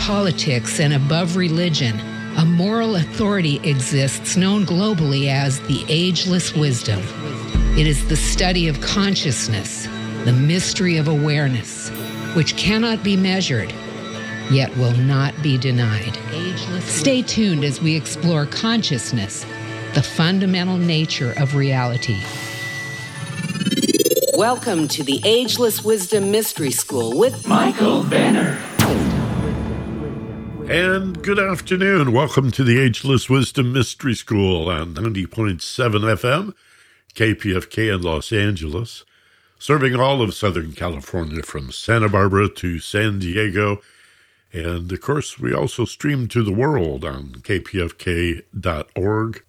politics and above religion, a moral authority exists known globally as the Ageless Wisdom. It is the study of consciousness, the mystery of awareness, which cannot be measured, yet will not be denied. Stay tuned as we explore consciousness, the fundamental nature of reality. Welcome to the Ageless Wisdom Mystery School with Michael Benner. And good afternoon. Welcome to the Ageless Wisdom Mystery School on 90.7 FM, KPFK in Los Angeles, serving all of Southern California from Santa Barbara to San Diego. And, of course, we also stream to the world on kpfk.org.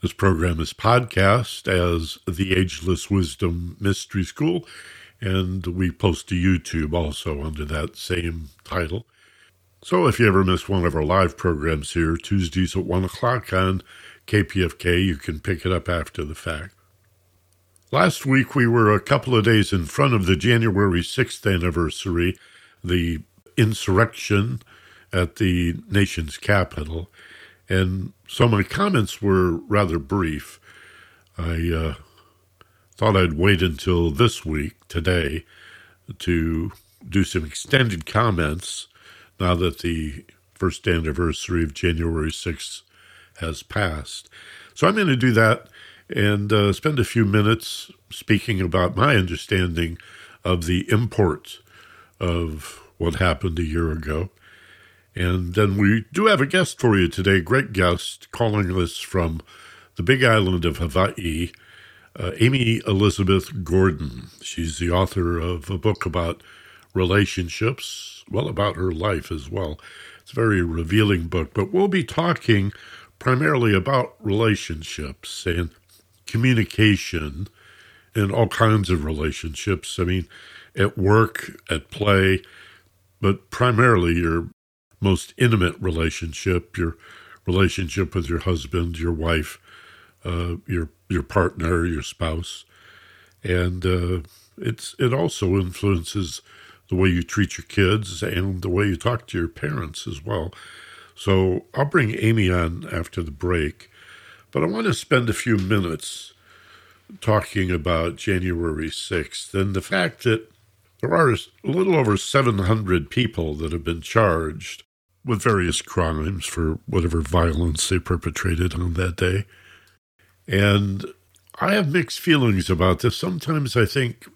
This program is podcast as the Ageless Wisdom Mystery School, and we post to YouTube also under that same title. So if you ever miss one of our live programs here, Tuesdays at 1 o'clock on KPFK, you can pick it up after the fact. Last week, we were a couple of days in front of the January 6th anniversary, the insurrection at the nation's capital, and so my comments were rather brief. I thought I'd wait until this week, today, to do some extended comments now that the first anniversary of January 6th has passed. So I'm going to do that and spend a few minutes speaking about my understanding of the import of what happened a year ago. And then we do have a guest for you today, great guest, calling us from the big island of Hawaii, Amy Elizabeth Gordon. She's the author of a book about relationships, well, about her life as well. It's a very revealing book, but we'll be talking primarily about relationships and communication and all kinds of relationships. I mean, at work, at play, but primarily your most intimate relationship, your relationship with your husband, your wife, your partner, your spouse. And it also influences the way you treat your kids and the way you talk to your parents as well. So I'll bring Amy on after the break, but I want to spend a few minutes talking about January 6th and the fact that there are a little over 700 people that have been charged with various crimes for whatever violence they perpetrated on that day. And I have mixed feelings about this. Sometimes I think,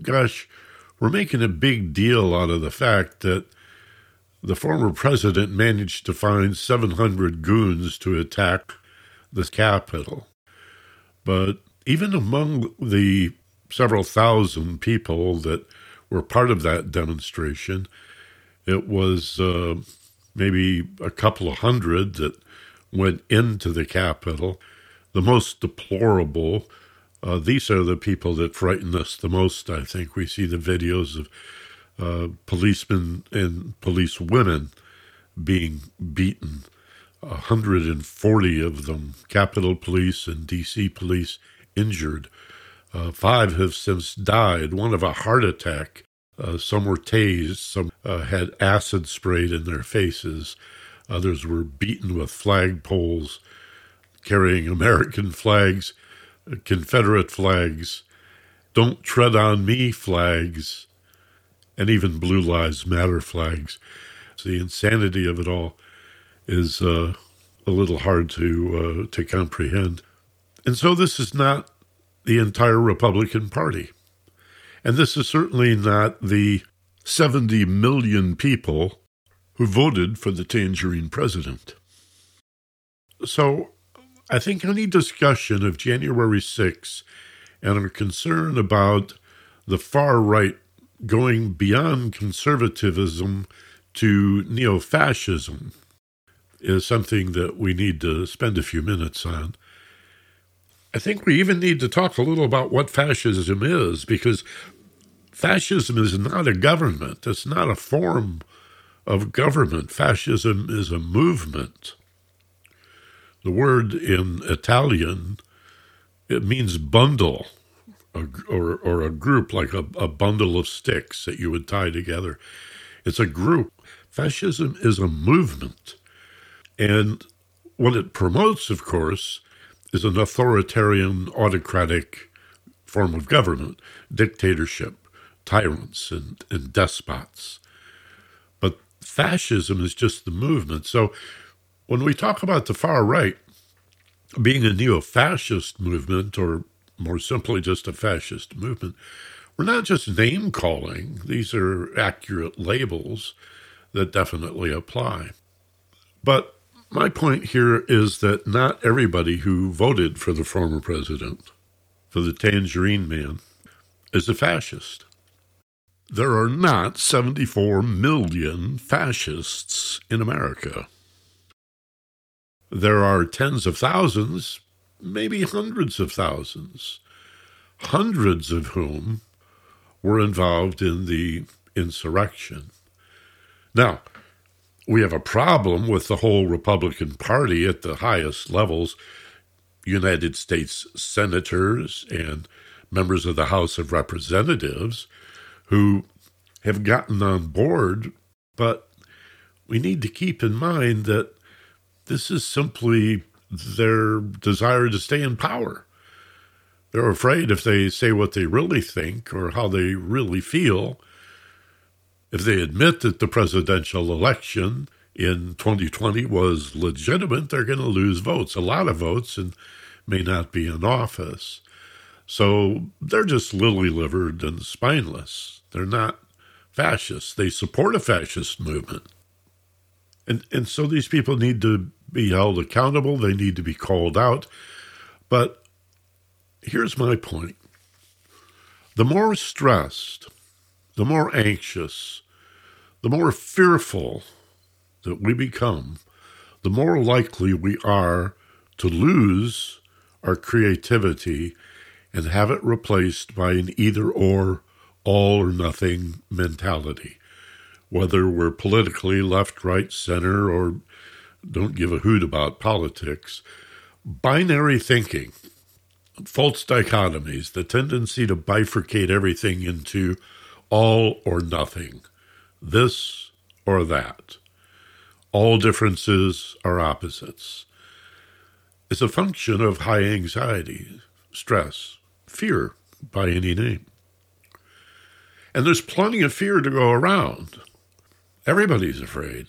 gosh, we're making a big deal out of the fact that the former president managed to find 700 goons to attack the Capitol. But even among the several thousand people that were part of that demonstration, it was maybe a couple of hundred that went into the Capitol. The most deplorable, these are the people that frighten us the most, I think. We see the videos of policemen and police women being beaten. 140 of them, Capitol Police and DC Police, injured. Five have since died, one of a heart attack. Some were tased, some had acid sprayed in their faces. Others were beaten with flagpoles, carrying American flags, Confederate flags, Don't Tread on Me flags, and even Blue Lives Matter flags. So the insanity of it all is a little hard to comprehend. And so this is not the entire Republican Party. And this is certainly not the 70 million people who voted for the Tangerine president. So I think any discussion of January 6th and our concern about the far right going beyond conservatism to neo-fascism is something that we need to spend a few minutes on. I think we even need to talk a little about what fascism is, because fascism is not a government. It's not a form of government. Fascism is a movement. The word in Italian, it means bundle, or a group, like a bundle of sticks that you would tie together. It's a group. Fascism is a movement. And what it promotes, of course, is an authoritarian, autocratic form of government, dictatorship, tyrants, and despots. But fascism is just the movement. So when we talk about the far right being a neo-fascist movement, or more simply just a fascist movement, we're not just name-calling. These are accurate labels that definitely apply. But my point here is that not everybody who voted for the former president, for the Tangerine Man, is a fascist. There are not 74 million fascists in America. There are tens of thousands, maybe hundreds of thousands, hundreds of whom were involved in the insurrection. Now, we have a problem with the whole Republican Party at the highest levels, United States senators and members of the House of Representatives, who have gotten on board, but we need to keep in mind that this is simply their desire to stay in power. They're afraid if they say what they really think or how they really feel, if they admit that the presidential election in 2020 was legitimate, they're going to lose votes, a lot of votes, and may not be in office. So they're just lily-livered and spineless. They're not fascists. They support a fascist movement. And so these people need to be held accountable. They need to be called out. But here's my point. The more stressed, the more anxious, the more fearful that we become, the more likely we are to lose our creativity and have it replaced by an either-or, all-or-nothing mentality, whether we're politically left, right, center, or don't give a hoot about politics. Binary thinking, false dichotomies, the tendency to bifurcate everything into all or nothing, this or that. All differences are opposites. It's a function of high anxiety, stress, fear by any name. And there's plenty of fear to go around. Everybody's afraid.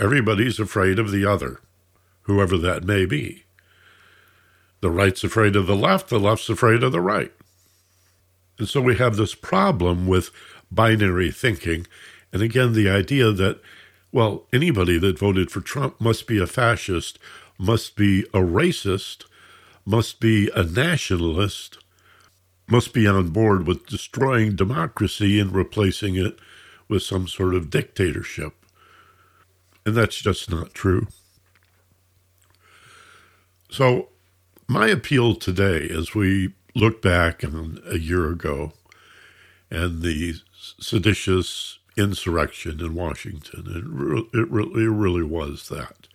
Everybody's afraid of the other, whoever that may be. The right's afraid of the left's afraid of the right. And so we have this problem with binary thinking, and again, the idea that, well, anybody that voted for Trump must be a fascist, must be a racist, must be a nationalist, must be on board with destroying democracy and replacing it with some sort of dictatorship. And that's just not true. So my appeal today, as we look back on a year ago and the seditious insurrection in Washington. It really was that.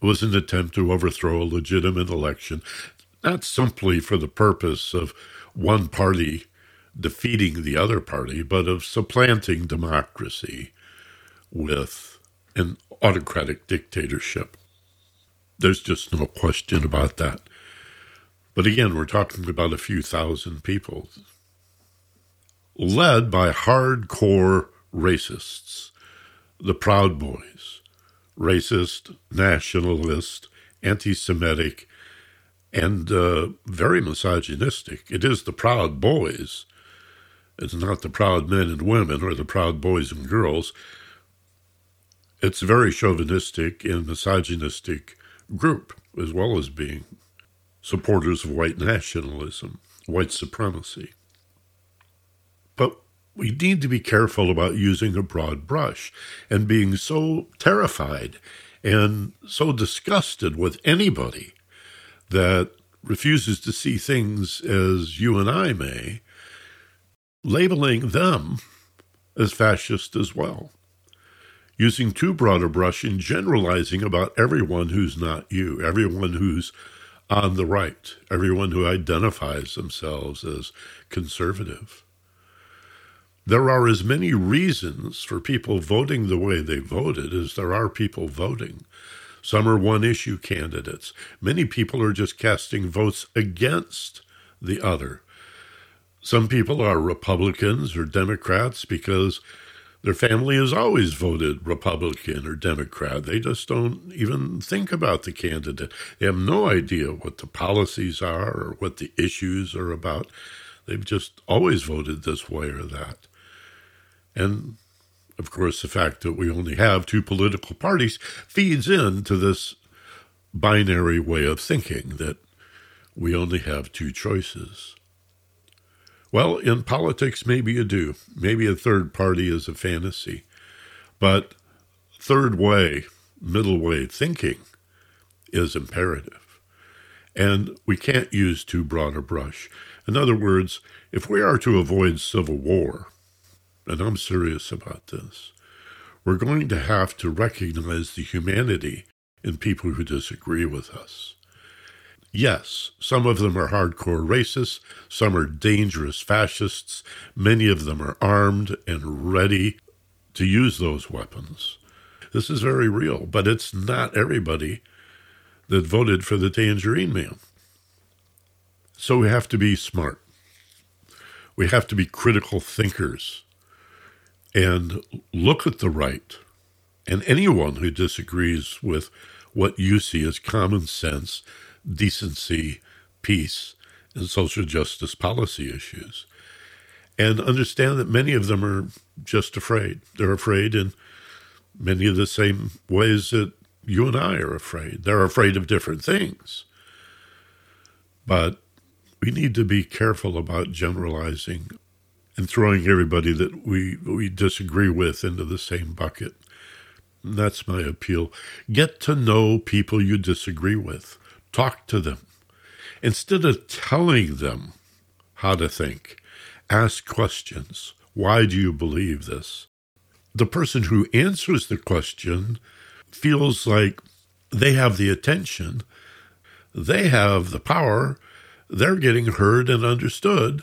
It was an attempt to overthrow a legitimate election, not simply for the purpose of one party defeating the other party, but of supplanting democracy with an autocratic dictatorship. There's just no question about that. But again, we're talking about a few thousand people, led by hardcore racists, the Proud Boys, racist, nationalist, anti-Semitic, and very misogynistic. It is the Proud Boys. It's not the Proud Men and Women or the Proud Boys and Girls. It's a very chauvinistic and misogynistic group, as well as being supporters of white nationalism, white supremacy. But we need to be careful about using a broad brush and being so terrified and so disgusted with anybody that refuses to see things as you and I may, labeling them as fascist as well, using too broad a brush and generalizing about everyone who's not you, everyone who's on the right, everyone who identifies themselves as conservative. There are as many reasons for people voting the way they voted as there are people voting. Some are one-issue candidates. Many people are just casting votes against the other. Some people are Republicans or Democrats because their family has always voted Republican or Democrat. They just don't even think about the candidate. They have no idea what the policies are or what the issues are about. They've just always voted this way or that. And, of course, the fact that we only have two political parties feeds into this binary way of thinking that we only have two choices. Well, in politics, maybe you do. Maybe a third party is a fantasy. But third way, middle way thinking is imperative. And we can't use too broad a brush. In other words, if we are to avoid civil war, and I'm serious about this, we're going to have to recognize the humanity in people who disagree with us. Yes, some of them are hardcore racists, some are dangerous fascists, many of them are armed and ready to use those weapons. This is very real, but it's not everybody that voted for the Tangerine Man. So we have to be smart. We have to be critical thinkers and look at the right. And anyone who disagrees with what you see as common sense, decency, peace, and social justice policy issues. And understand that many of them are just afraid. They're afraid in many of the same ways that you and I are afraid. They're afraid of different things. But we need to be careful about generalizing and throwing everybody that we disagree with into the same bucket. And that's my appeal. Get to know people you disagree with. Talk to them. Instead of telling them how to think, ask questions. Why do you believe this? The person who answers the question feels like they have the attention, they have the power. They're getting heard and understood.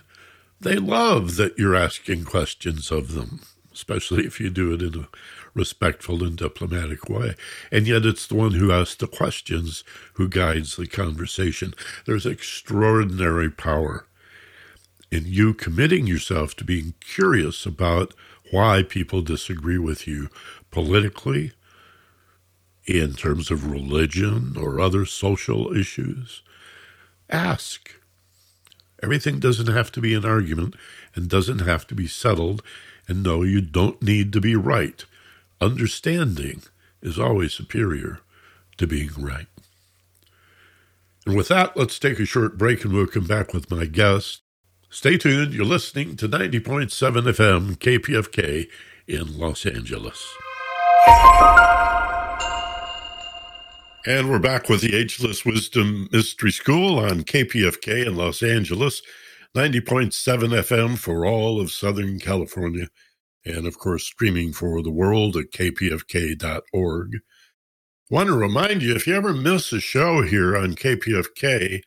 They love that you're asking questions of them, especially if you do it in a respectful and diplomatic way. And yet it's the one who asks the questions who guides the conversation. There's extraordinary power in you committing yourself to being curious about why people disagree with you politically, in terms of religion or other social issues. Ask. Everything doesn't have to be an argument and doesn't have to be settled. And no, you don't need to be right. Understanding is always superior to being right. And with that, let's take a short break and we'll come back with my guest. Stay tuned. You're listening to 90.7 FM KPFK in Los Angeles. And we're back with the Ageless Wisdom Mystery School on KPFK in Los Angeles, 90.7 FM for all of Southern California, and of course, streaming for the world at kpfk.org. I want to remind you, if you ever miss a show here on KPFK,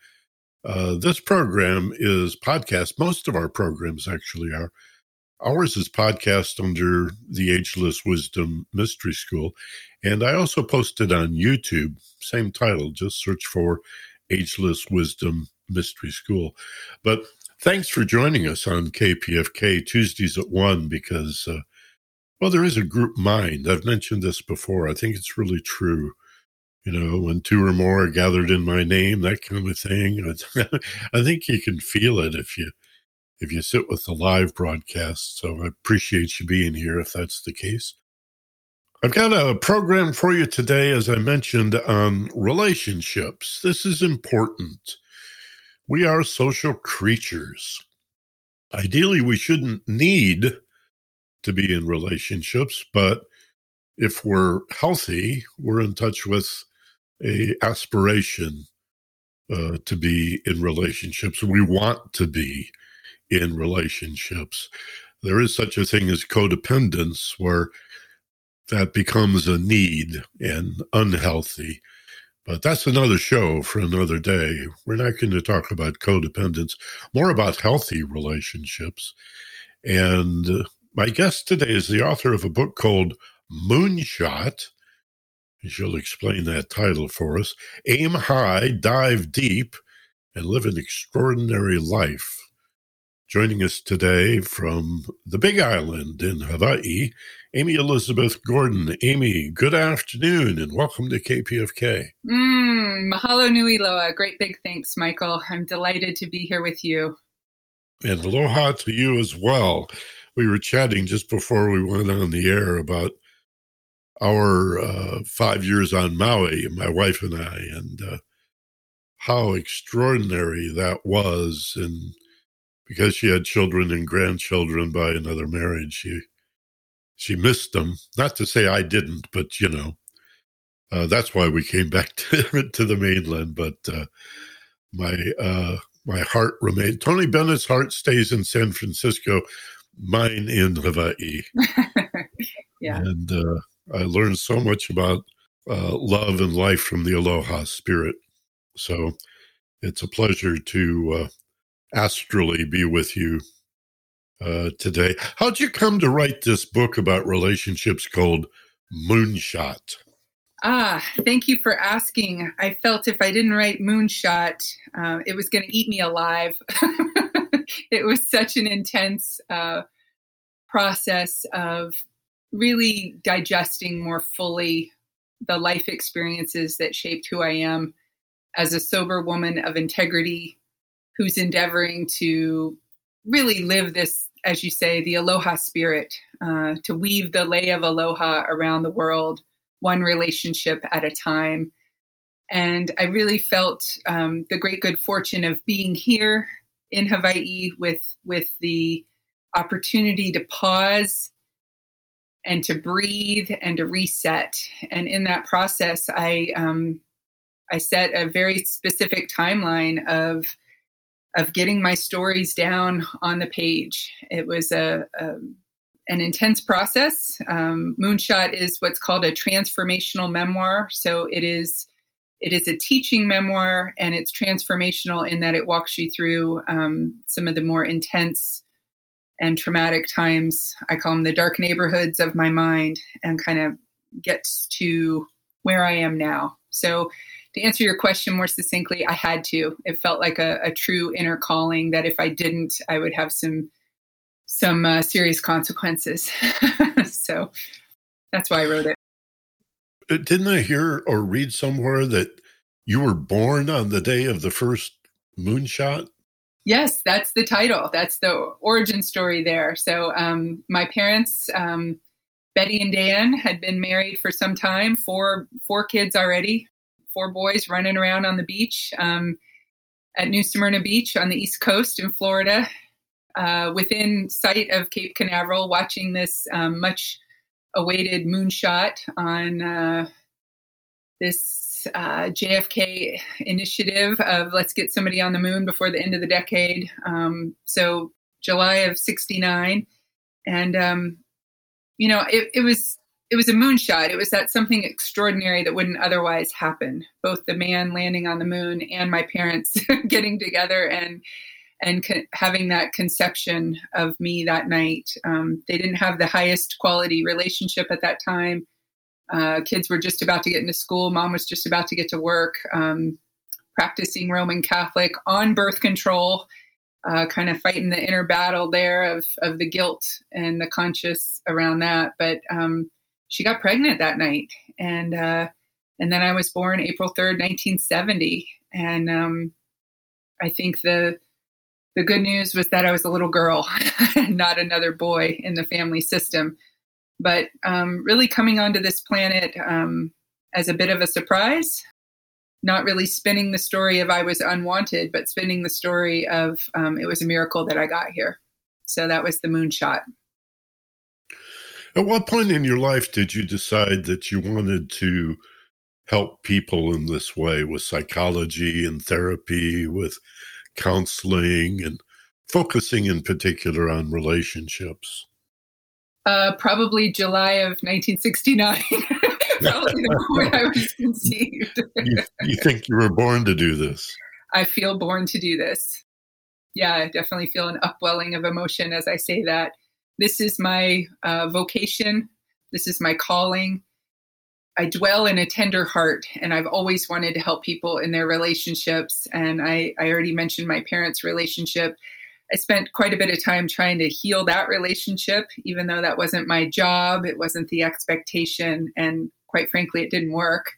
this program is podcast. Most of our programs actually are. Ours is podcast under the Ageless Wisdom Mystery School. And I also posted on YouTube, same title, just search for Ageless Wisdom Mystery School. But thanks for joining us on KPFK Tuesdays at 1 because, there is a group mind. I've mentioned this before. I think it's really true. You know, when two or more are gathered in my name, that kind of thing. I think you can feel it if you sit with the live broadcast. So I appreciate you being here if that's the case. I've got a program for you today, as I mentioned, on relationships. This is important. We are social creatures. Ideally, we shouldn't need to be in relationships, but if we're healthy, we're in touch with an aspiration to be in relationships. We want to be in relationships. There is such a thing as codependence, where that becomes a need and unhealthy. But that's another show for another day. We're not going to talk about codependence, more about healthy relationships. And My guest today is the author of a book called Moonshot. She'll explain that title for us. Aim high, dive deep, and live an extraordinary life. Joining us today from the Big Island in Hawaii, Amy Elizabeth Gordon. Amy, good afternoon and welcome to KPFK. Mahalo nui loa. Great big thanks, Michael. I'm delighted to be here with you. And aloha to you as well. We were chatting just before we went on the air about our 5 years on Maui, my wife and I, and how extraordinary that was. And because she had children and grandchildren by another marriage, she missed them. Not to say I didn't, but, you know, that's why we came back to the mainland. But my heart remained. Tony Bennett's heart stays in San Francisco, mine in Hawaii. Yeah. And I learned so much about love and life from the Aloha spirit. So it's a pleasure to astrally be with you today. How'd you come to write this book about relationships called Moonshot? Thank you for asking. I felt if I didn't write Moonshot, it was going to eat me alive. It was such an intense process of really digesting more fully the life experiences that shaped who I am as a sober woman of integrity who's endeavoring to really live this, as you say, the Aloha spirit, to weave the lei of Aloha around the world, one relationship at a time. And I really felt the great good fortune of being here in Hawaii with the opportunity to pause and to breathe and to reset. And in that process, I set a very specific timeline of getting my stories down on the page. It was an intense process. Moonshot is what's called a transformational memoir. So it is a teaching memoir, and it's transformational in that it walks you through some of the more intense and traumatic times. I call them the dark neighborhoods of my mind, and kind of gets to where I am now. So to answer your question more succinctly, I had to. It felt like a true inner calling that if I didn't, I would have some serious consequences. So that's why I wrote it. Didn't I hear or read somewhere that you were born on the day of the first moonshot? Yes, that's the title. That's the origin story there. So my parents, Betty and Dan, had been married for some time, four kids already. 4 boys running around on the beach at New Smyrna Beach on the East Coast in Florida, within sight of Cape Canaveral, watching this much-awaited moonshot on this JFK initiative of let's get somebody on the moon before the end of the decade. So July of 1969. And, you know, it was a moonshot. It was that something extraordinary that wouldn't otherwise happen. Both the man landing on the moon and my parents getting together and having that conception of me that night. They didn't have the highest quality relationship at that time. Kids were just about to get into school. Mom was just about to get to work, practicing Roman Catholic on birth control, kind of fighting the inner battle there of the guilt and the conscience around that. But, she got pregnant that night, and then I was born April 3rd, 1970. And I think the good news was that I was a little girl, not another boy in the family system. But really coming onto this planet as a bit of a surprise, not really spinning the story of I was unwanted, but spinning the story of it was a miracle that I got here. So that was the moonshot. At what point in your life did you decide that you wanted to help people in this way with psychology and therapy, with counseling, and focusing in particular on relationships? Probably July of 1969. Probably the point I was conceived. You think you were born to do this? I feel born to do this. Yeah, I definitely feel an upwelling of emotion as I say that. This is my vocation. This is my calling. I dwell in a tender heart, and I've always wanted to help people in their relationships. And I already mentioned my parents' relationship. I spent quite a bit of time trying to heal that relationship, even though that wasn't my job. It wasn't the expectation. And quite frankly, it didn't work.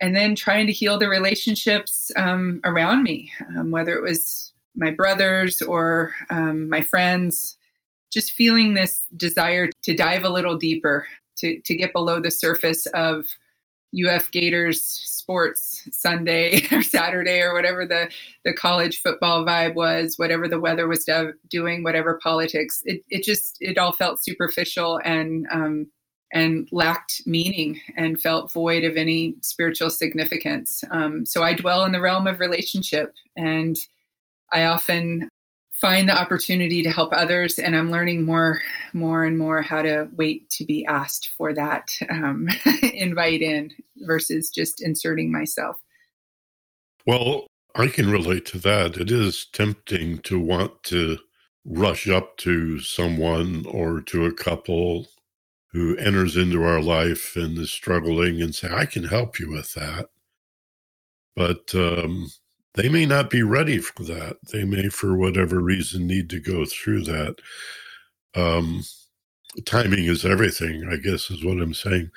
And then trying to heal the relationships around me, whether it was my brothers or my friends, just feeling this desire to dive a little deeper, to get below the surface of UF Gators sports Sunday or Saturday or whatever the college football vibe was, whatever the weather was doing, whatever politics. It all felt superficial and lacked meaning and felt void of any spiritual significance. So I dwell in the realm of relationship, and I often find the opportunity to help others, and I'm learning more and more how to wait to be asked for that invite in versus just inserting myself. Well, I can relate to that. It is tempting to want to rush up to someone or to a couple who enters into our life and is struggling and say, I can help you with that. But they may not be ready for that. They may, for whatever reason, need to go through that. Timing is everything, I guess, is what I'm saying.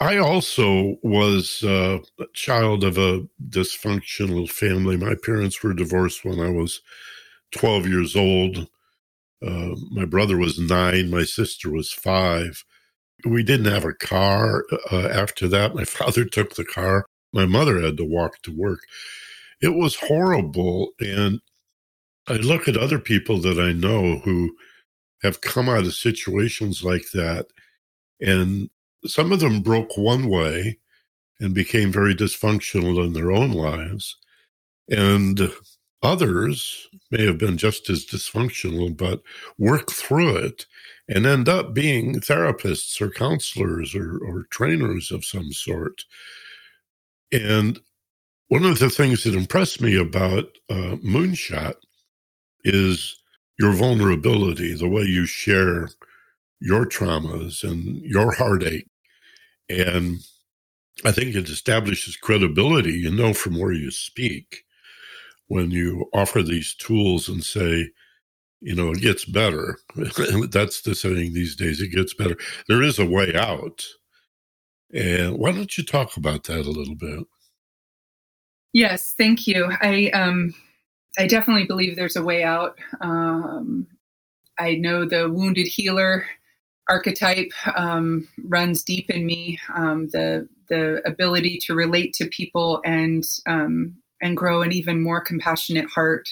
I also was a child of a dysfunctional family. My parents were divorced when I was 12 years old. My brother was 9. My sister was 5. We didn't have a car. After that, my father took the car. My mother had to walk to work. It was horrible, and I look at other people that I know who have come out of situations like that, and some of them broke one way and became very dysfunctional in their own lives, and others may have been just as dysfunctional but work through it and end up being therapists or counselors or trainers of some sort. And one of the things that impressed me about Moonshot is your vulnerability, the way you share your traumas and your heartache. And I think it establishes credibility, from where you speak when you offer these tools and say, it gets better. That's the saying these days, it gets better. There is a way out. And why don't you talk about that a little bit? Yes, thank you. I definitely believe there's a way out. I know the wounded healer archetype runs deep in me. The ability to relate to people and grow an even more compassionate heart,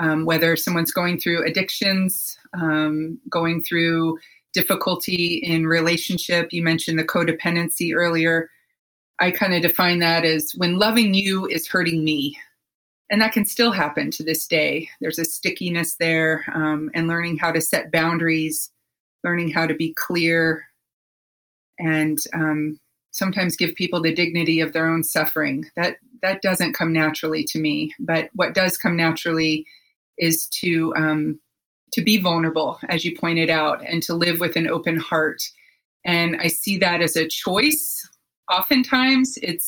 whether someone's going through addictions, going through difficulty in relationship. You mentioned the codependency earlier. I kind of define that as when loving you is hurting me. And that can still happen to this day. There's a stickiness there, and learning how to set boundaries, learning how to be clear, and sometimes give people the dignity of their own suffering. That doesn't come naturally to me. But what does come naturally is to be vulnerable, as you pointed out, and to live with an open heart. And I see that as a choice. Oftentimes it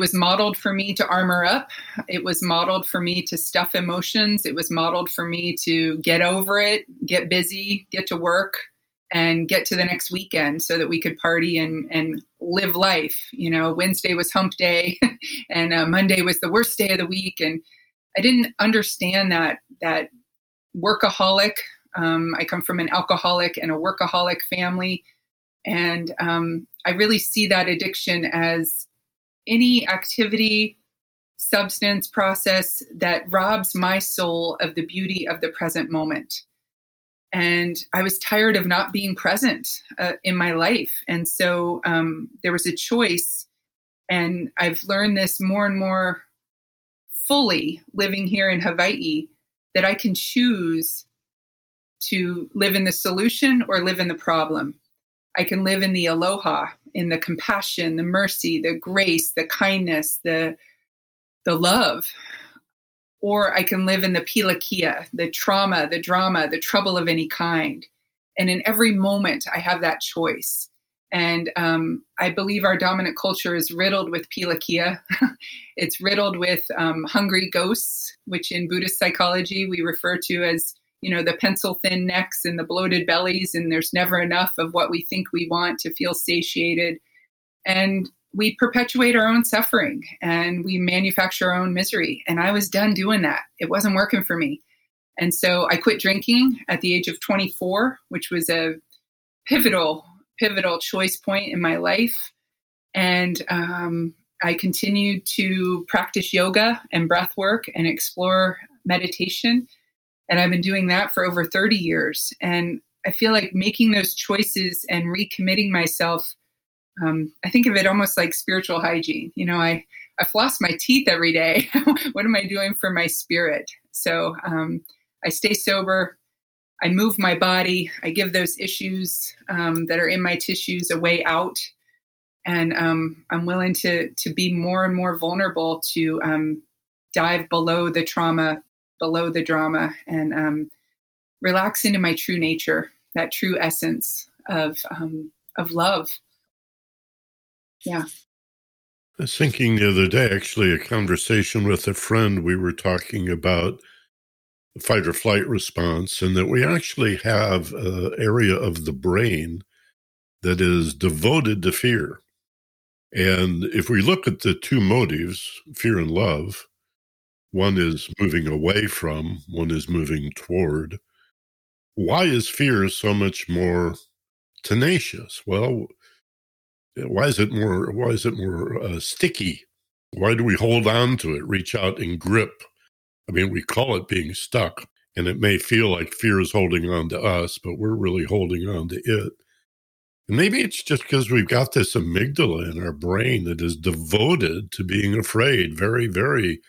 was modeled for me to armor up. It was modeled for me to stuff emotions. It was modeled for me to get over it, get busy, get to work, and get to the next weekend so that we could party and live life. Wednesday was hump day and Monday was the worst day of the week. And I didn't understand that workaholic. I come from an alcoholic and a workaholic family. And I really see that addiction as any activity, substance, process that robs my soul of the beauty of the present moment. And I was tired of not being present in my life. And so there was a choice. And I've learned this more and more fully living here in Hawaii, that I can choose to live in the solution or live in the problem. I can live in the aloha, in the compassion, the mercy, the grace, the kindness, the love. or I can live in the pilakia, the trauma, the drama, the trouble of any kind. And in every moment, I have that choice. And I believe our dominant culture is riddled with pilakia. It's riddled with hungry ghosts, which in Buddhist psychology we refer to as, you know, the pencil-thin necks and the bloated bellies, and there's never enough of what we think we want to feel satiated. And we perpetuate our own suffering, and we manufacture our own misery. And I was done doing that. It wasn't working for me. And so I quit drinking at the age of 24, which was a pivotal choice point in my life. And I continued to practice yoga and breath work and explore meditation. And I've been doing that for over 30 years. And I feel like making those choices and recommitting myself, I think of it almost like spiritual hygiene. You know, I floss my teeth every day. What am I doing for my spirit? So I stay sober. I move my body. I give those issues that are in my tissues a way out. And I'm willing to be more and more vulnerable to dive below the trauma, below the drama, and relax into my true nature, that true essence of love. Yeah. I was thinking the other day, actually, a conversation with a friend, we were talking about the fight or flight response, and that we actually have an area of the brain that is devoted to fear. And if we look at the two motives, fear and love, one is moving away from, one is moving toward. Why is fear so much more tenacious? Well, why is it more sticky? Why do we hold on to it, reach out and grip? I mean, we call it being stuck, and it may feel like fear is holding on to us, but we're really holding on to it. And maybe it's just because we've got this amygdala in our brain that is devoted to being afraid, very, very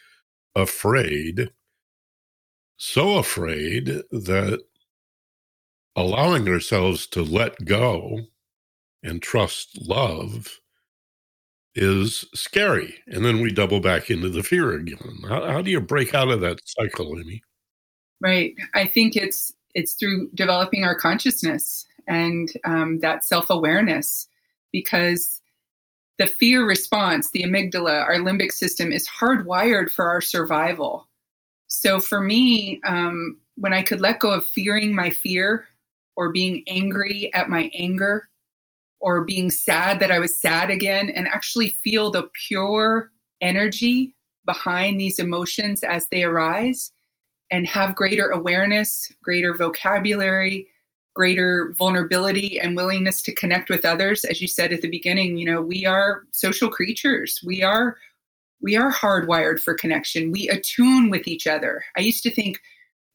afraid, so afraid that allowing ourselves to let go and trust love is scary. And then we double back into the fear again. How do you break out of that cycle, Amy? Right. I think it's through developing our consciousness and that self-awareness, because the fear response, the amygdala, our limbic system, is hardwired for our survival. So for me, when I could let go of fearing my fear, or being angry at my anger, or being sad that I was sad again, and actually feel the pure energy behind these emotions as they arise, and have greater awareness, greater vocabulary, greater vulnerability and willingness to connect with others. As you said at the beginning, you know, we are social creatures. We are hardwired for connection. We attune with each other. I used to think,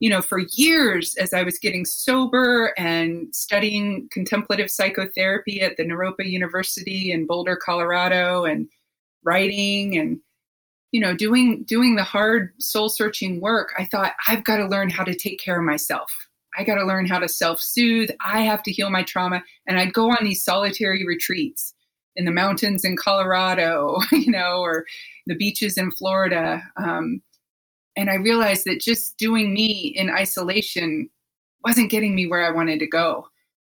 you know, for years as I was getting sober and studying contemplative psychotherapy at the Naropa University in Boulder, Colorado, and writing and, you know, doing the hard soul-searching work, I thought, I've got to learn how to take care of myself. I got to learn how to self-soothe. I have to heal my trauma. And I'd go on these solitary retreats in the mountains in Colorado, you know, or the beaches in Florida. And I realized that just doing me in isolation wasn't getting me where I wanted to go.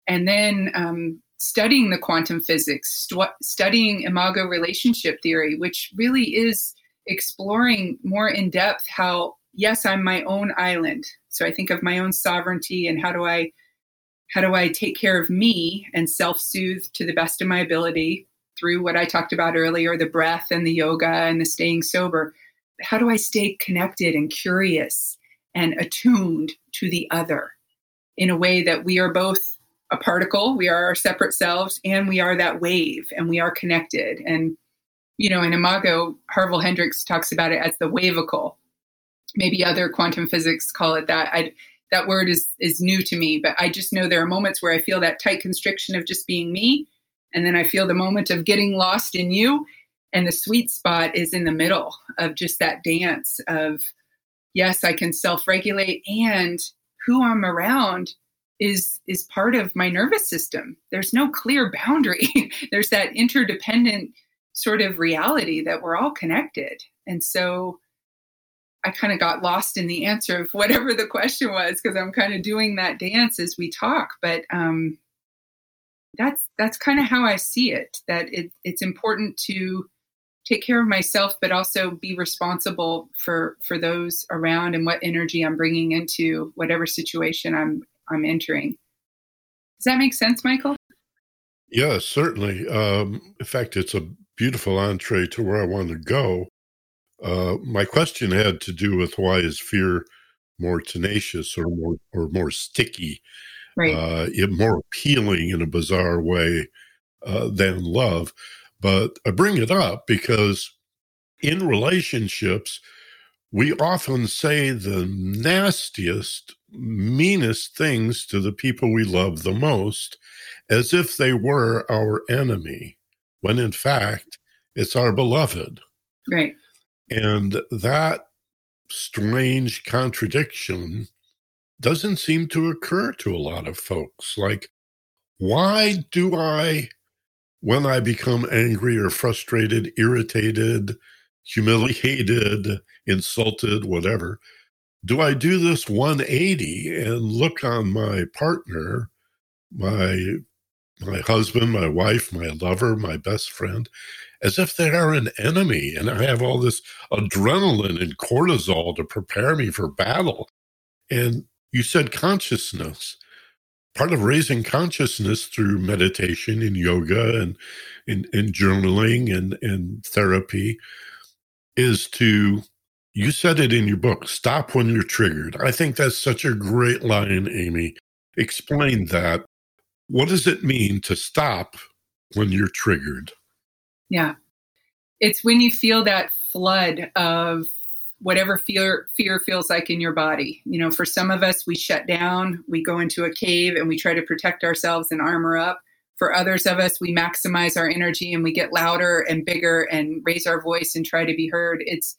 And then studying the quantum physics, studying Imago relationship theory, which really is exploring more in depth how, yes, I'm my own island. So I think of my own sovereignty and how do I take care of me and self-soothe to the best of my ability through what I talked about earlier, the breath and the yoga and the staying sober. How do I stay connected and curious and attuned to the other in a way that we are both a particle, we are our separate selves, and we are that wave, and we are connected. And, you know, in Imago, Harville Hendrix talks about it as the wavicle. Maybe other quantum physics call it that. That word is new to me, but I just know there are moments where I feel that tight constriction of just being me, and then I feel the moment of getting lost in you. And the sweet spot is in the middle of just that dance of, yes, I can self-regulate, and who I'm around is part of my nervous system. There's no clear boundary. There's that interdependent sort of reality that we're all connected. And so I kind of got lost in the answer of whatever the question was, because I'm kind of doing that dance as we talk. But that's kind of how I see it, that it's important to take care of myself, but also be responsible for those around and what energy I'm bringing into whatever situation I'm entering. Does that make sense, Michael? Yeah, certainly. In fact, it's a beautiful entree to where I want to go. My question had to do with why is fear more tenacious or more sticky, right? More appealing in a bizarre way than love. But I bring it up because in relationships, we often say the nastiest, meanest things to the people we love the most, as if they were our enemy, when in fact, it's our beloved. Right. And that strange contradiction doesn't seem to occur to a lot of folks. Like, why do I, when I become angry or frustrated, irritated, humiliated, insulted, whatever, do I do this 180 and look on my partner, my husband, my wife, my lover, my best friend, as if they are an enemy, and I have all this adrenaline and cortisol to prepare me for battle? And you said consciousness. Part of raising consciousness through meditation and yoga and journaling and therapy is to, you said it in your book, stop when you're triggered. I think that's such a great line, Amy. Explain that. What does it mean to stop when you're triggered? Yeah. It's when you feel that flood of whatever fear feels like in your body. You know, for some of us, we shut down, we go into a cave and we try to protect ourselves and armor up. For others of us, we maximize our energy and we get louder and bigger and raise our voice and try to be heard. It's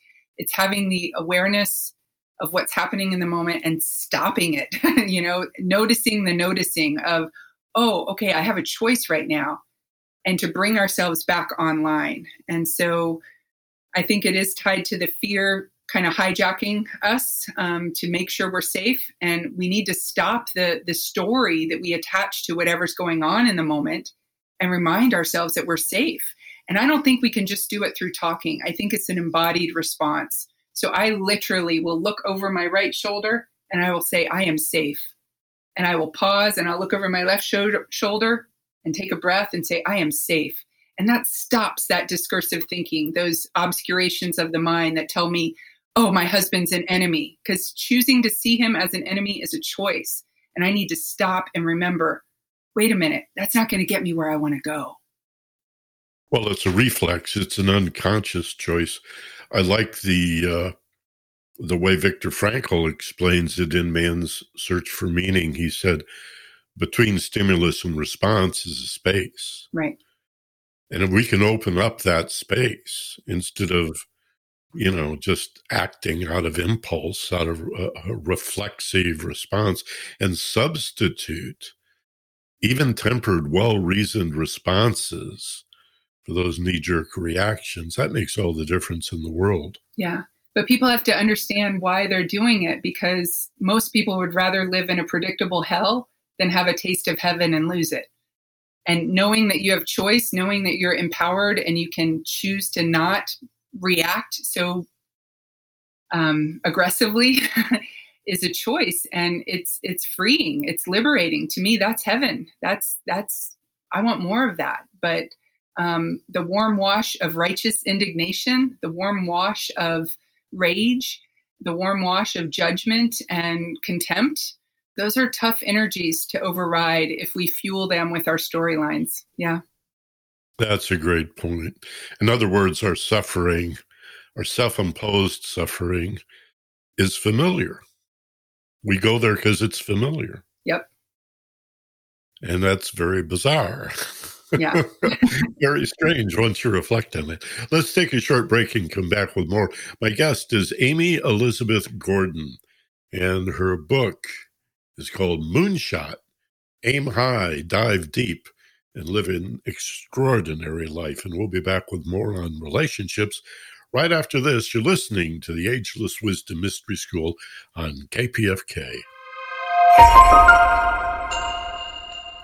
having the awareness of what's happening in the moment and stopping it, you know, noticing the noticing of, oh, okay, I have a choice right now, and to bring ourselves back online. And so I think it is tied to the fear kind of hijacking us to make sure we're safe. And we need to stop the story that we attach to whatever's going on in the moment and remind ourselves that we're safe. And I don't think we can just do it through talking. I think it's an embodied response. So I literally will look over my right shoulder and I will say, I am safe. And I will pause and I'll look over my left shoulder and take a breath and say, I am safe. And that stops that discursive thinking, those obscurations of the mind that tell me, oh, my husband's an enemy, because choosing to see him as an enemy is a choice. And I need to stop and remember, wait a minute, that's not going to get me where I want to go. Well, it's a reflex. It's an unconscious choice. I like the way Viktor Frankl explains it in Man's Search for Meaning. He said, between stimulus and response is a space. Right. And if we can open up that space instead of, you know, just acting out of impulse, out of a reflexive response, and substitute even tempered, well-reasoned responses for those knee-jerk reactions, that makes all the difference in the world. Yeah. But people have to understand why they're doing it, because most people would rather live in a predictable hell than have a taste of heaven and lose it. And knowing that you have choice, knowing that you're empowered and you can choose to not react so aggressively is a choice. And it's freeing, it's liberating. To me, that's heaven. That's I want more of that. But the warm wash of righteous indignation, the warm wash of rage, the warm wash of judgment and contempt, those are tough energies to override if we fuel them with our storylines. Yeah. That's a great point. In other words, our suffering, our self-imposed suffering, is familiar. We go there because it's familiar. Yep. And that's very bizarre. Yeah. Very strange once you reflect on it. Let's take a short break and come back with more. My guest is Amy Elizabeth Gordon, and her book is called Moonshot: Aim High, Dive Deep, and Live an Extraordinary Life. And we'll be back with more on relationships Right after this, you're listening to the Ageless Wisdom Mystery School on KPFK.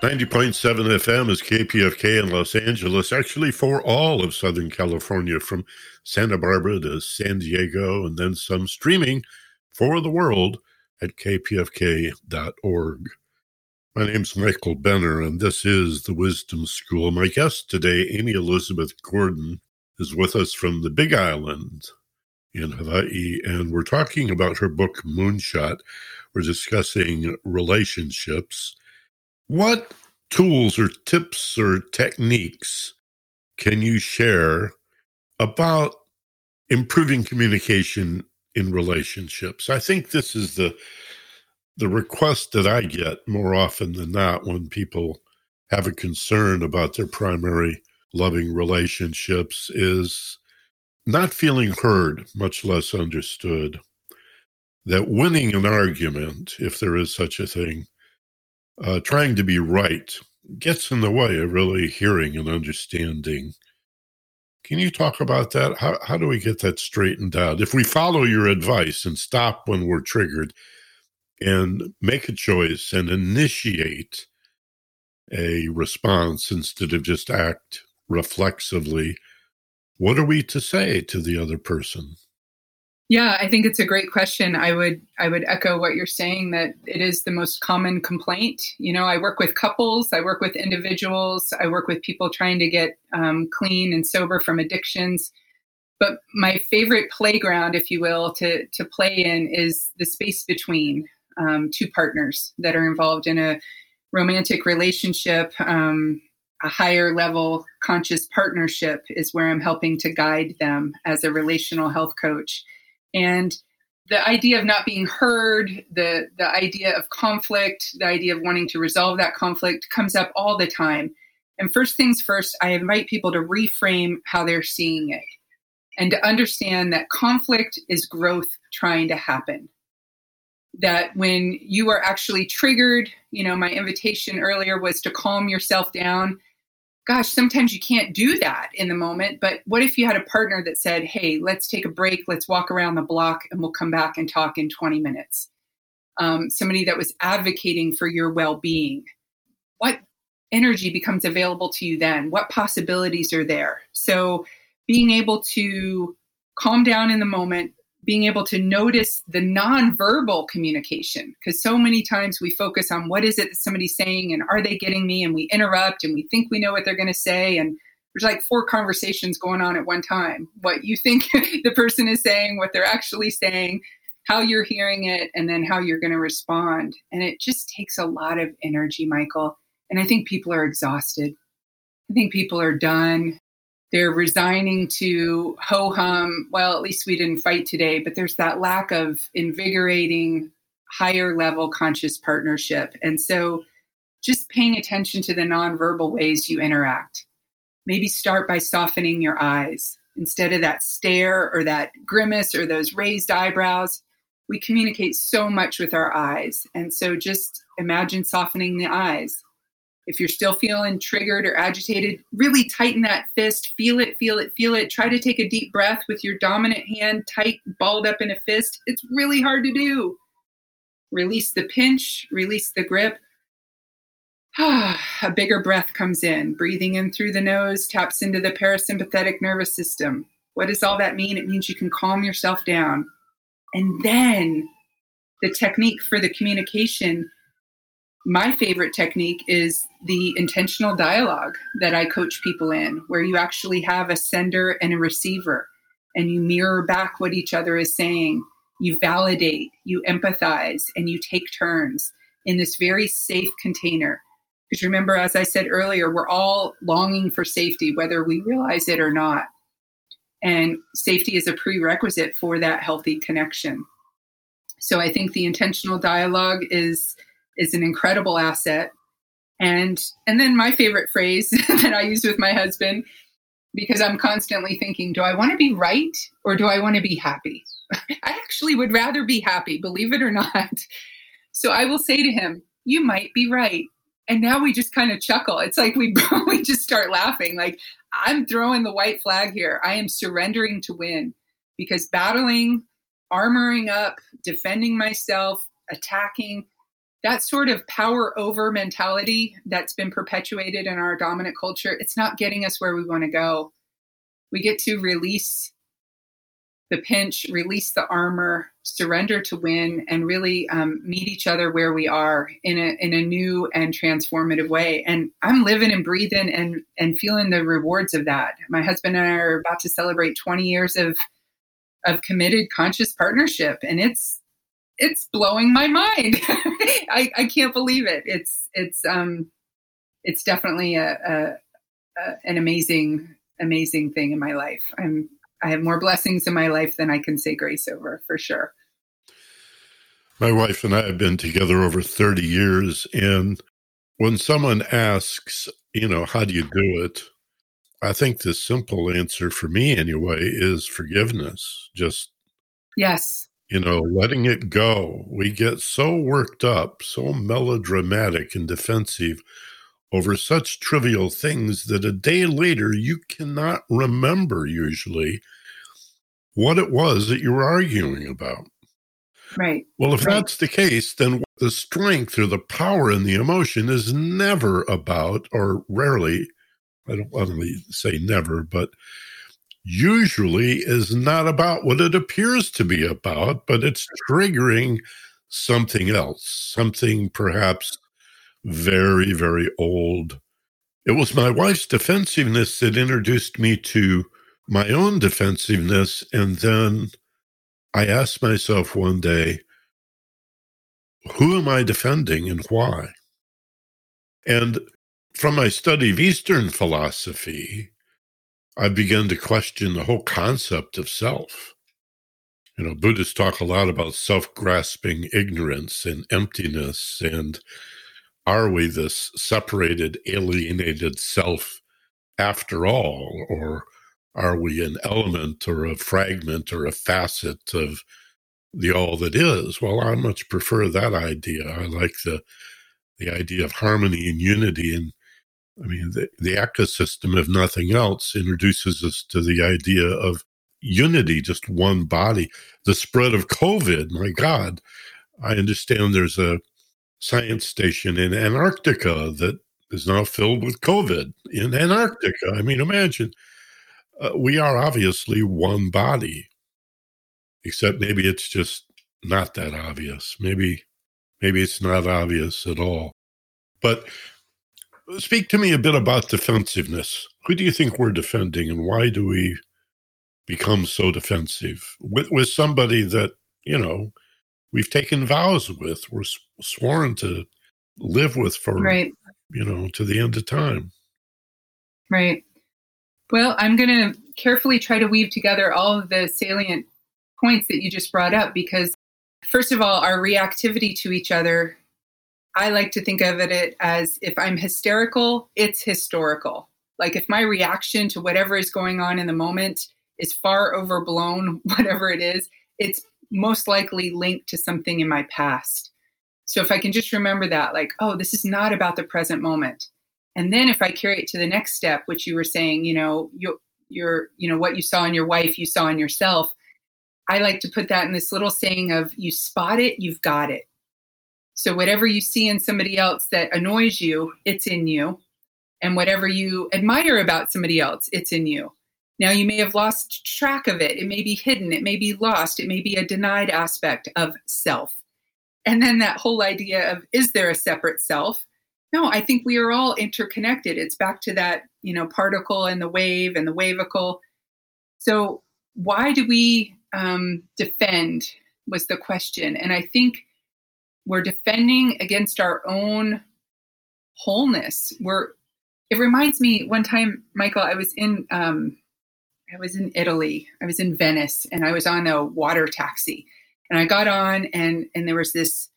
90.7 FM is KPFK in Los Angeles, actually for all of Southern California, from Santa Barbara to San Diego, and then some streaming for the world at kpfk.org. My name's Michael Benner, and this is the Wisdom School. My guest today, Amy Elizabeth Gordon, is with us from the Big Island in Hawaii, and we're talking about her book, Moonshot. We're discussing relationships. What tools or tips or techniques can you share about improving communication in relationships? I think this is the request that I get more often than not when people have a concern about their primary loving relationships is not feeling heard, much less understood. That winning an argument, if there is such a thing, trying to be right, gets in the way of really hearing and understanding. Can you talk about that? How do we get that straightened out? If we follow your advice and stop when we're triggered and make a choice and initiate a response instead of just act reflexively, what are we to say to the other person? Yeah, I think it's a great question. I would echo what you're saying, that it is the most common complaint. You know, I work with couples, I work with individuals, I work with people trying to get clean and sober from addictions. But my favorite playground, if you will, to play in is the space between two partners that are involved in a romantic relationship. A higher level conscious partnership is where I'm helping to guide them as a relational health coach. And the idea of not being heard, the idea of conflict, the idea of wanting to resolve that conflict comes up all the time. And first things first, I invite people to reframe how they're seeing it and to understand that conflict is growth trying to happen. That when you are actually triggered, you know, my invitation earlier was to calm yourself down. Gosh, sometimes you can't do that in the moment, but what if you had a partner that said, hey, let's take a break, let's walk around the block, and we'll come back and talk in 20 minutes. Somebody that was advocating for your well-being. What energy becomes available to you then? What possibilities are there? So being able to calm down in the moment, being able to notice the nonverbal communication, because so many times we focus on what is it that somebody's saying and are they getting me, and we interrupt and we think we know what they're going to say, and there's like four conversations going on at one time. What you think the person is saying, what they're actually saying, how you're hearing it, and then how you're going to respond. And it just takes a lot of energy, Michael. And I think people are exhausted. I think people are done. They're resigning to ho-hum, well, at least we didn't fight today, but there's that lack of invigorating, higher-level conscious partnership. And so just paying attention to the nonverbal ways you interact. Maybe start by softening your eyes. Instead of that stare or that grimace or those raised eyebrows, we communicate so much with our eyes. And so just imagine softening the eyes. If you're still feeling triggered or agitated, really tighten that fist, feel it, feel it, feel it. Try to take a deep breath with your dominant hand tight, balled up in a fist. It's really hard to do. Release the pinch, release the grip. A bigger breath comes in. Breathing in through the nose taps into the parasympathetic nervous system. What does all that mean? It means you can calm yourself down. And then the technique for the communication, my favorite technique is the intentional dialogue that I coach people in, where you actually have a sender and a receiver, and you mirror back what each other is saying. You validate, you empathize, and you take turns in this very safe container. Because remember, as I said earlier, we're all longing for safety, whether we realize it or not. And safety is a prerequisite for that healthy connection. So I think the intentional dialogue is an incredible asset. And then my favorite phrase that I use with my husband, because I'm constantly thinking, do I want to be right or do I want to be happy? I actually would rather be happy, believe it or not. So I will say to him, you might be right. And now we just kind of chuckle. It's like we just start laughing. Like, I'm throwing the white flag here. I am surrendering to win. because battling, armoring up, defending myself, attacking, that sort of power over mentality that's been perpetuated in our dominant culture, it's not getting us where we want to go. We get to release the pinch, release the armor, surrender to win, and really meet each other where we are in a new and transformative way. And I'm living and breathing and feeling the rewards of that. My husband and I are about to celebrate 20 years of committed conscious partnership, and it's blowing my mind. I can't believe it. It's definitely an amazing thing in my life. I have more blessings in my life than I can say grace over, for sure. My wife and I have been together over 30 years. And when someone asks, how do you do it? I think the simple answer for me anyway is forgiveness. Just, yes, letting it go. We get so worked up, so melodramatic and defensive over such trivial things that a day later you cannot remember usually what it was that you were arguing about. Right. Well, if that's the case, then the strength or the power in the emotion is never about, or rarely, I don't want to say never, but usually is not about what it appears to be about, but it's triggering something else, something perhaps very, very old. It was my wife's defensiveness that introduced me to my own defensiveness. And then I asked myself one day, who am I defending and why? And from my study of Eastern philosophy, I began to question the whole concept of self. Buddhists talk a lot about self-grasping ignorance and emptiness, and are we this separated, alienated self after all? Or are we an element or a fragment or a facet of the all that is? Well, I much prefer that idea. I like the idea of harmony and unity. And I mean, the ecosystem, if nothing else, introduces us to the idea of unity, just one body. The spread of COVID, my God, I understand there's a science station in Antarctica that is now filled with COVID in Antarctica. I mean, imagine we are obviously one body, except maybe it's just not that obvious. Maybe it's not obvious at all. But speak to me a bit about defensiveness. Who do you think we're defending, and why do we become so defensive with somebody that, we've taken vows with, we're sworn to live with for, to the end of time. Right. Well, I'm going to carefully try to weave together all of the salient points that you just brought up, because first of all, our reactivity to each other, I like to think of it as if I'm hysterical, it's historical. Like if my reaction to whatever is going on in the moment is far overblown, whatever it is, it's most likely linked to something in my past. So if I can just remember that, like, oh, this is not about the present moment. And then if I carry it to the next step, which you were saying, what you saw in your wife, you saw in yourself. I like to put that in this little saying of, you spot it, you've got it. So whatever you see in somebody else that annoys you, it's in you. And whatever you admire about somebody else, it's in you. Now, you may have lost track of it. It may be hidden. It may be lost. It may be a denied aspect of self. And then that whole idea of, is there a separate self? No, I think we are all interconnected. It's back to that, particle and the wavicle. So why do we defend was the question. And I think we're defending against our own wholeness. It reminds me one time, Michael, I was in Italy, I was in Venice, and I was on a water taxi, and I got on and there was this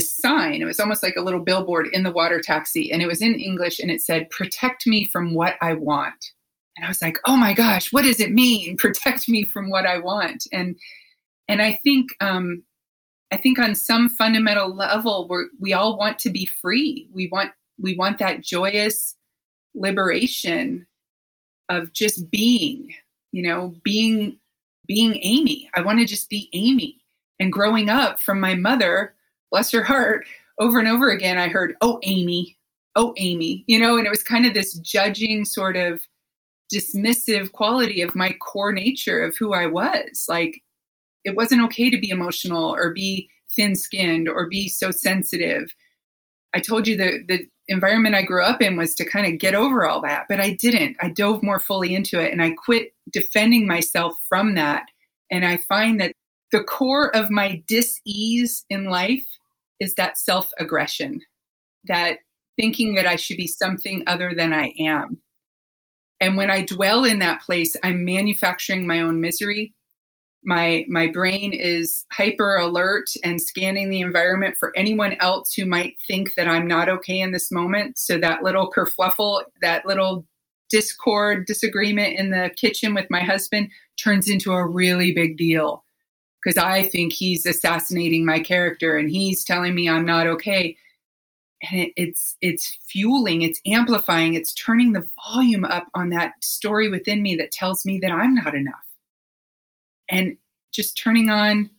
sign. It was almost like a little billboard in the water taxi, and it was in English, and it said, protect me from what I want. And I was like, oh my gosh, what does it mean? Protect me from what I want. And I think on some fundamental level, we all want to be free. We want that joyous liberation of just being being Amy. I want to just be Amy. And growing up from my mother, bless her heart, over and over again, I heard, oh, Amy, you know, and it was kind of this judging sort of dismissive quality of my core nature of who I was. Like, it wasn't okay to be emotional or be thin-skinned or be so sensitive. I told you the environment I grew up in was to kind of get over all that, but I didn't. I dove more fully into it and I quit defending myself from that. And I find that the core of my dis-ease in life is that self-aggression, that thinking that I should be something other than I am. And when I dwell in that place, I'm manufacturing my own misery. My brain is hyper alert and scanning the environment for anyone else who might think that I'm not okay in this moment. So that little kerfluffle, that little discord, disagreement in the kitchen with my husband turns into a really big deal because I think he's assassinating my character and he's telling me I'm not okay. And it's fueling, it's amplifying, it's turning the volume up on that story within me that tells me that I'm not enough. And just turning on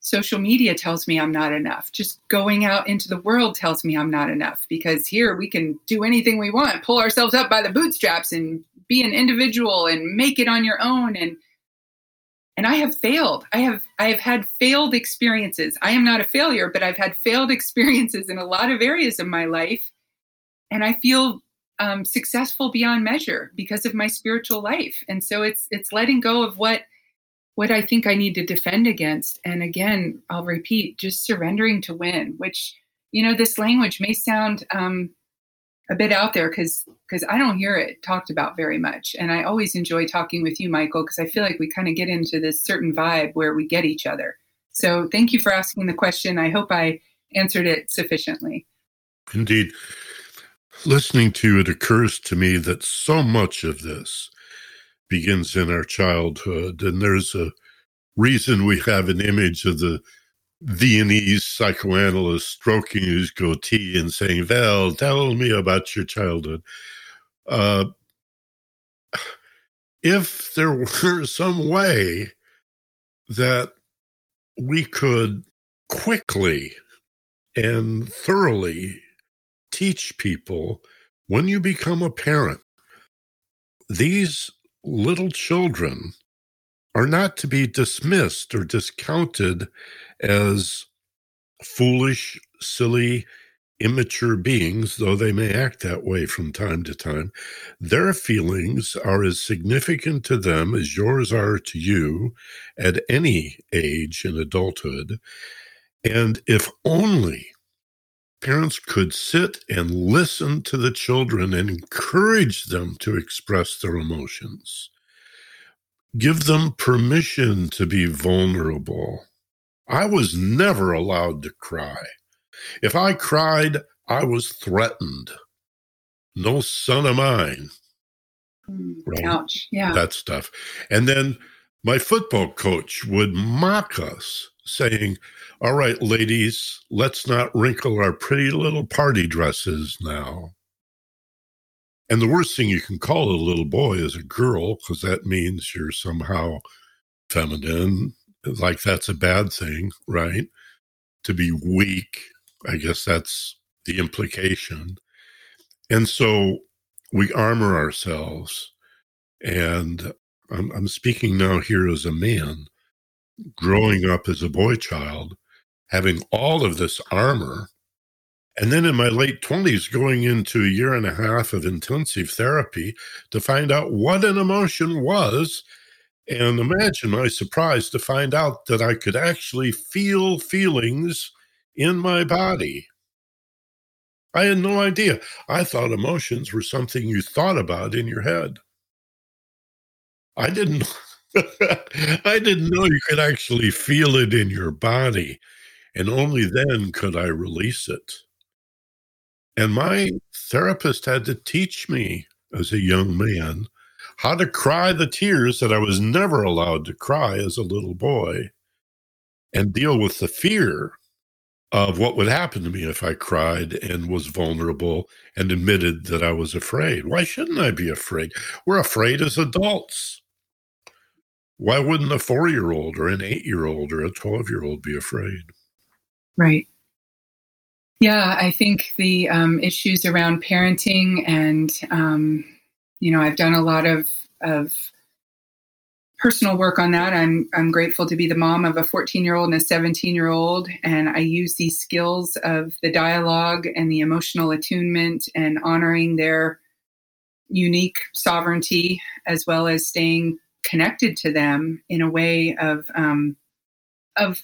social media tells me I'm not enough. Just going out into the world tells me I'm not enough, because here we can do anything we want, pull ourselves up by the bootstraps and be an individual and make it on your own. And I have failed. I have had failed experiences. I am not a failure, but I've had failed experiences in a lot of areas of my life. And I feel successful beyond measure because of my spiritual life. And so it's letting go of what I think I need to defend against. And again, I'll repeat, just surrendering to win, which, you know, this language may sound a bit out there because I don't hear it talked about very much. And I always enjoy talking with you, Michael, because I feel like we kind of get into this certain vibe where we get each other. So thank you for asking the question. I hope I answered it sufficiently. Indeed. Listening to you, it occurs to me that so much of this begins in our childhood, and there's a reason we have an image of the Viennese psychoanalyst stroking his goatee and saying, "Val, tell me about your childhood." If there were some way that we could quickly and thoroughly teach people, when you become a parent, these little children are not to be dismissed or discounted as foolish, silly, immature beings, though they may act that way from time to time. Their feelings are as significant to them as yours are to you at any age in adulthood. And if only parents could sit and listen to the children and encourage them to express their emotions. Give them permission to be vulnerable. I was never allowed to cry. If I cried, I was threatened. No son of mine. Right? Ouch, yeah. That stuff. And then my football coach would mock us, saying, "All right, ladies, let's not wrinkle our pretty little party dresses now." And the worst thing you can call a little boy is a girl, because that means you're somehow feminine. Like, that's a bad thing, right? To be weak, I guess that's the implication. And so we armor ourselves. And I'm speaking now here as a man, growing up as a boy child, having all of this armor. And then in my late 20s, going into a year and a half of intensive therapy to find out what an emotion was. And imagine my surprise to find out that I could actually feel feelings in my body. I had no idea. I thought emotions were something you thought about in your head. I didn't know you could actually feel it in your body, and only then could I release it. And my therapist had to teach me as a young man how to cry the tears that I was never allowed to cry as a little boy, and deal with the fear of what would happen to me if I cried and was vulnerable and admitted that I was afraid. Why shouldn't I be afraid? We're afraid as adults. Why wouldn't a 4-year-old or an 8-year-old or a 12-year-old be afraid? Right. Yeah, I think the issues around parenting and, you know, I've done a lot of personal work on that. I'm grateful to be the mom of a 14-year-old and a 17-year-old. And I use these skills of the dialogue and the emotional attunement and honoring their unique sovereignty, as well as staying connected to them in a way of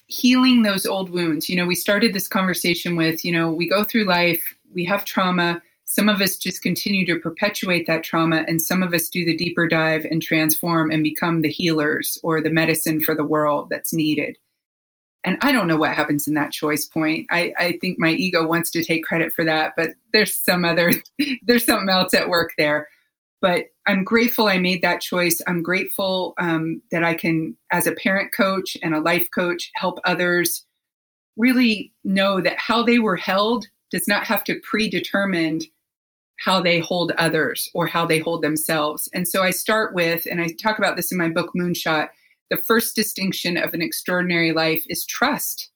healing those old wounds. You know, we started this conversation with, you know, we go through life, we have trauma. Some of us just continue to perpetuate that trauma, and some of us do the deeper dive and transform and become the healers or the medicine for the world that's needed. And I don't know what happens in that choice point. I think my ego wants to take credit for that, but there's something else at work there. But I'm grateful I made that choice. I'm grateful that I can, as a parent coach and a life coach, help others really know that how they were held does not have to predetermine how they hold others or how they hold themselves. And so I start with, and I talk about this in my book, Moonshot, the first distinction of an extraordinary life is trust.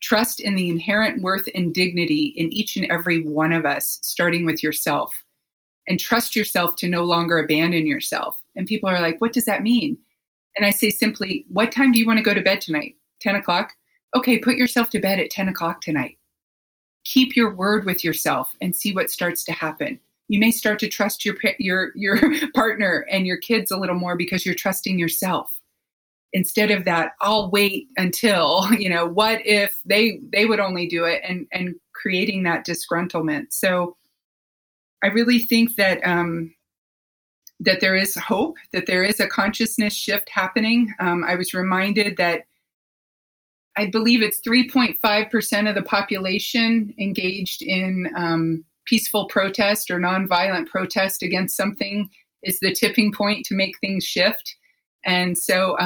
Trust in the inherent worth and dignity in each and every one of us, starting with yourself. And trust yourself to no longer abandon yourself. And people are like, what does that mean? And I say simply, what time do you want to go to bed tonight? 10 o'clock? Okay, put yourself to bed at 10 o'clock tonight. Keep your word with yourself and see what starts to happen. You may start to trust your partner and your kids a little more because you're trusting yourself. Instead of that, I'll wait until, you know, what if they would only do it, and creating that disgruntlement. So I really think that that there is hope, that there is a consciousness shift happening. I was reminded that I believe it's 3.5% of the population engaged in peaceful protest or nonviolent protest against something is the tipping point to make things shift. And so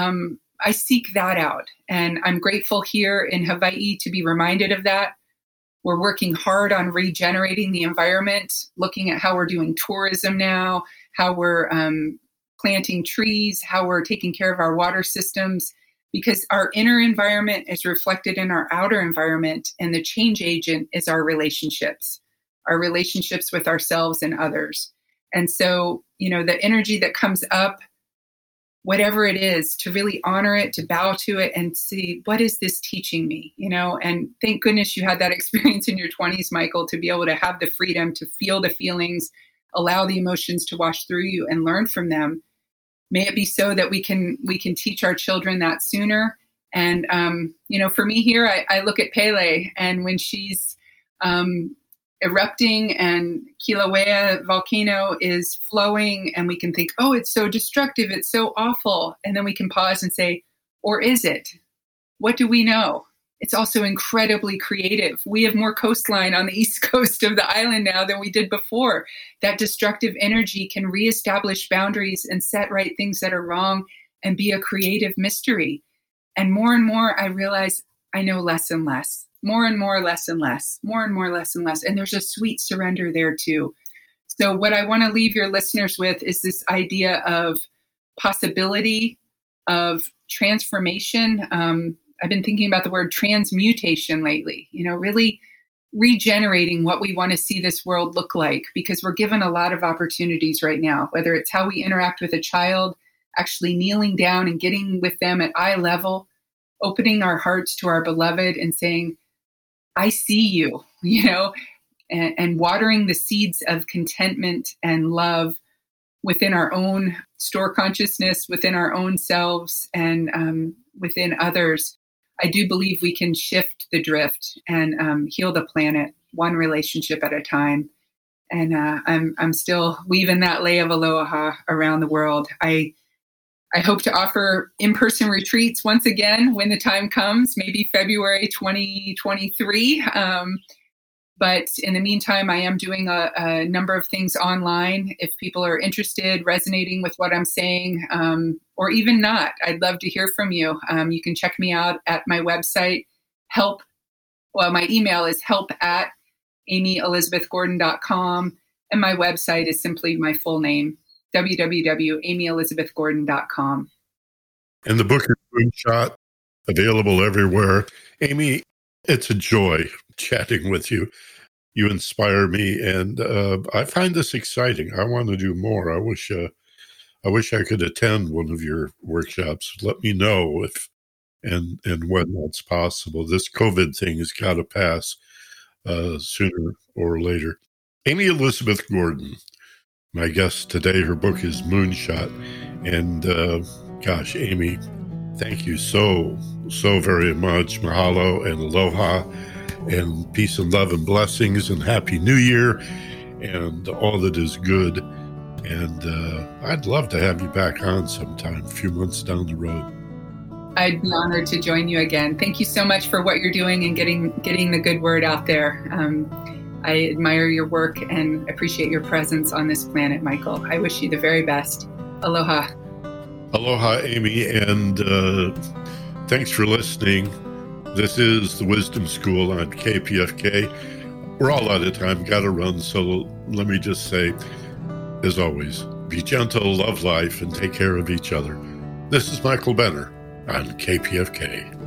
I seek that out. And I'm grateful here in Hawaii to be reminded of that. We're working hard on regenerating the environment, looking at how we're doing tourism now, how we're planting trees, how we're taking care of our water systems, because our inner environment is reflected in our outer environment, and the change agent is our relationships with ourselves and others. And so, you know, the energy that comes up, whatever it is, to really honor it, to bow to it and see, what is this teaching me? You know, and thank goodness you had that experience in your 20s, Michael, to be able to have the freedom to feel the feelings, allow the emotions to wash through you and learn from them. May it be so that we can teach our children that sooner. And, you know, for me here, I look at Pele, and when she's erupting and Kilauea volcano is flowing, and we can think, oh, it's so destructive, it's so awful. And then we can pause and say, or is it? What do we know? It's also incredibly creative. We have more coastline on the east coast of the island now than we did before. That destructive energy can reestablish boundaries and set right things that are wrong and be a creative mystery. And more, I realize I know less and less. More and more, less and less, more and more, less and less. And there's a sweet surrender there too. So what I want to leave your listeners with is this idea of possibility, of transformation. I've been thinking about the word transmutation lately, you know, really regenerating what we want to see this world look like, because we're given a lot of opportunities right now, whether it's how we interact with a child, actually kneeling down and getting with them at eye level, opening our hearts to our beloved and saying, I see you, you know, and watering the seeds of contentment and love within our own store consciousness, within our own selves, and within others. I do believe we can shift the drift and heal the planet one relationship at a time. And I'm still weaving that lei of aloha around the world. I hope to offer in-person retreats once again when the time comes, maybe February 2023. But in the meantime, I am doing a number of things online. If people are interested, resonating with what I'm saying, or even not, I'd love to hear from you. You can check me out at my website, my email is help@amyelizabethgordon.com. And my website is simply my full name, www.amyelizabethgordon.com. And the book is Moonshot, available everywhere. Amy, it's a joy chatting with you. You inspire me, and I find this exciting. I want to do more. I wish I could attend one of your workshops. Let me know if and when that's possible. This COVID thing has got to pass sooner or later. Amy Elizabeth Gordon, my guest today. Her book is Moonshot. And gosh, Amy, thank you so very much. Mahalo and aloha and peace and love and blessings and Happy New Year and all that is good. And I'd love to have you back on sometime, a few months down the road. I'd be honored to join you again. Thank you so much for what you're doing and getting the good word out there. I admire your work and appreciate your presence on this planet, Michael. I wish you the very best. Aloha. Aloha, Amy, and thanks for listening. This is the Wisdom School on KPFK. We're all out of time, got to run, so let me just say, as always, be gentle, love life, and take care of each other. This is Michael Benner on KPFK.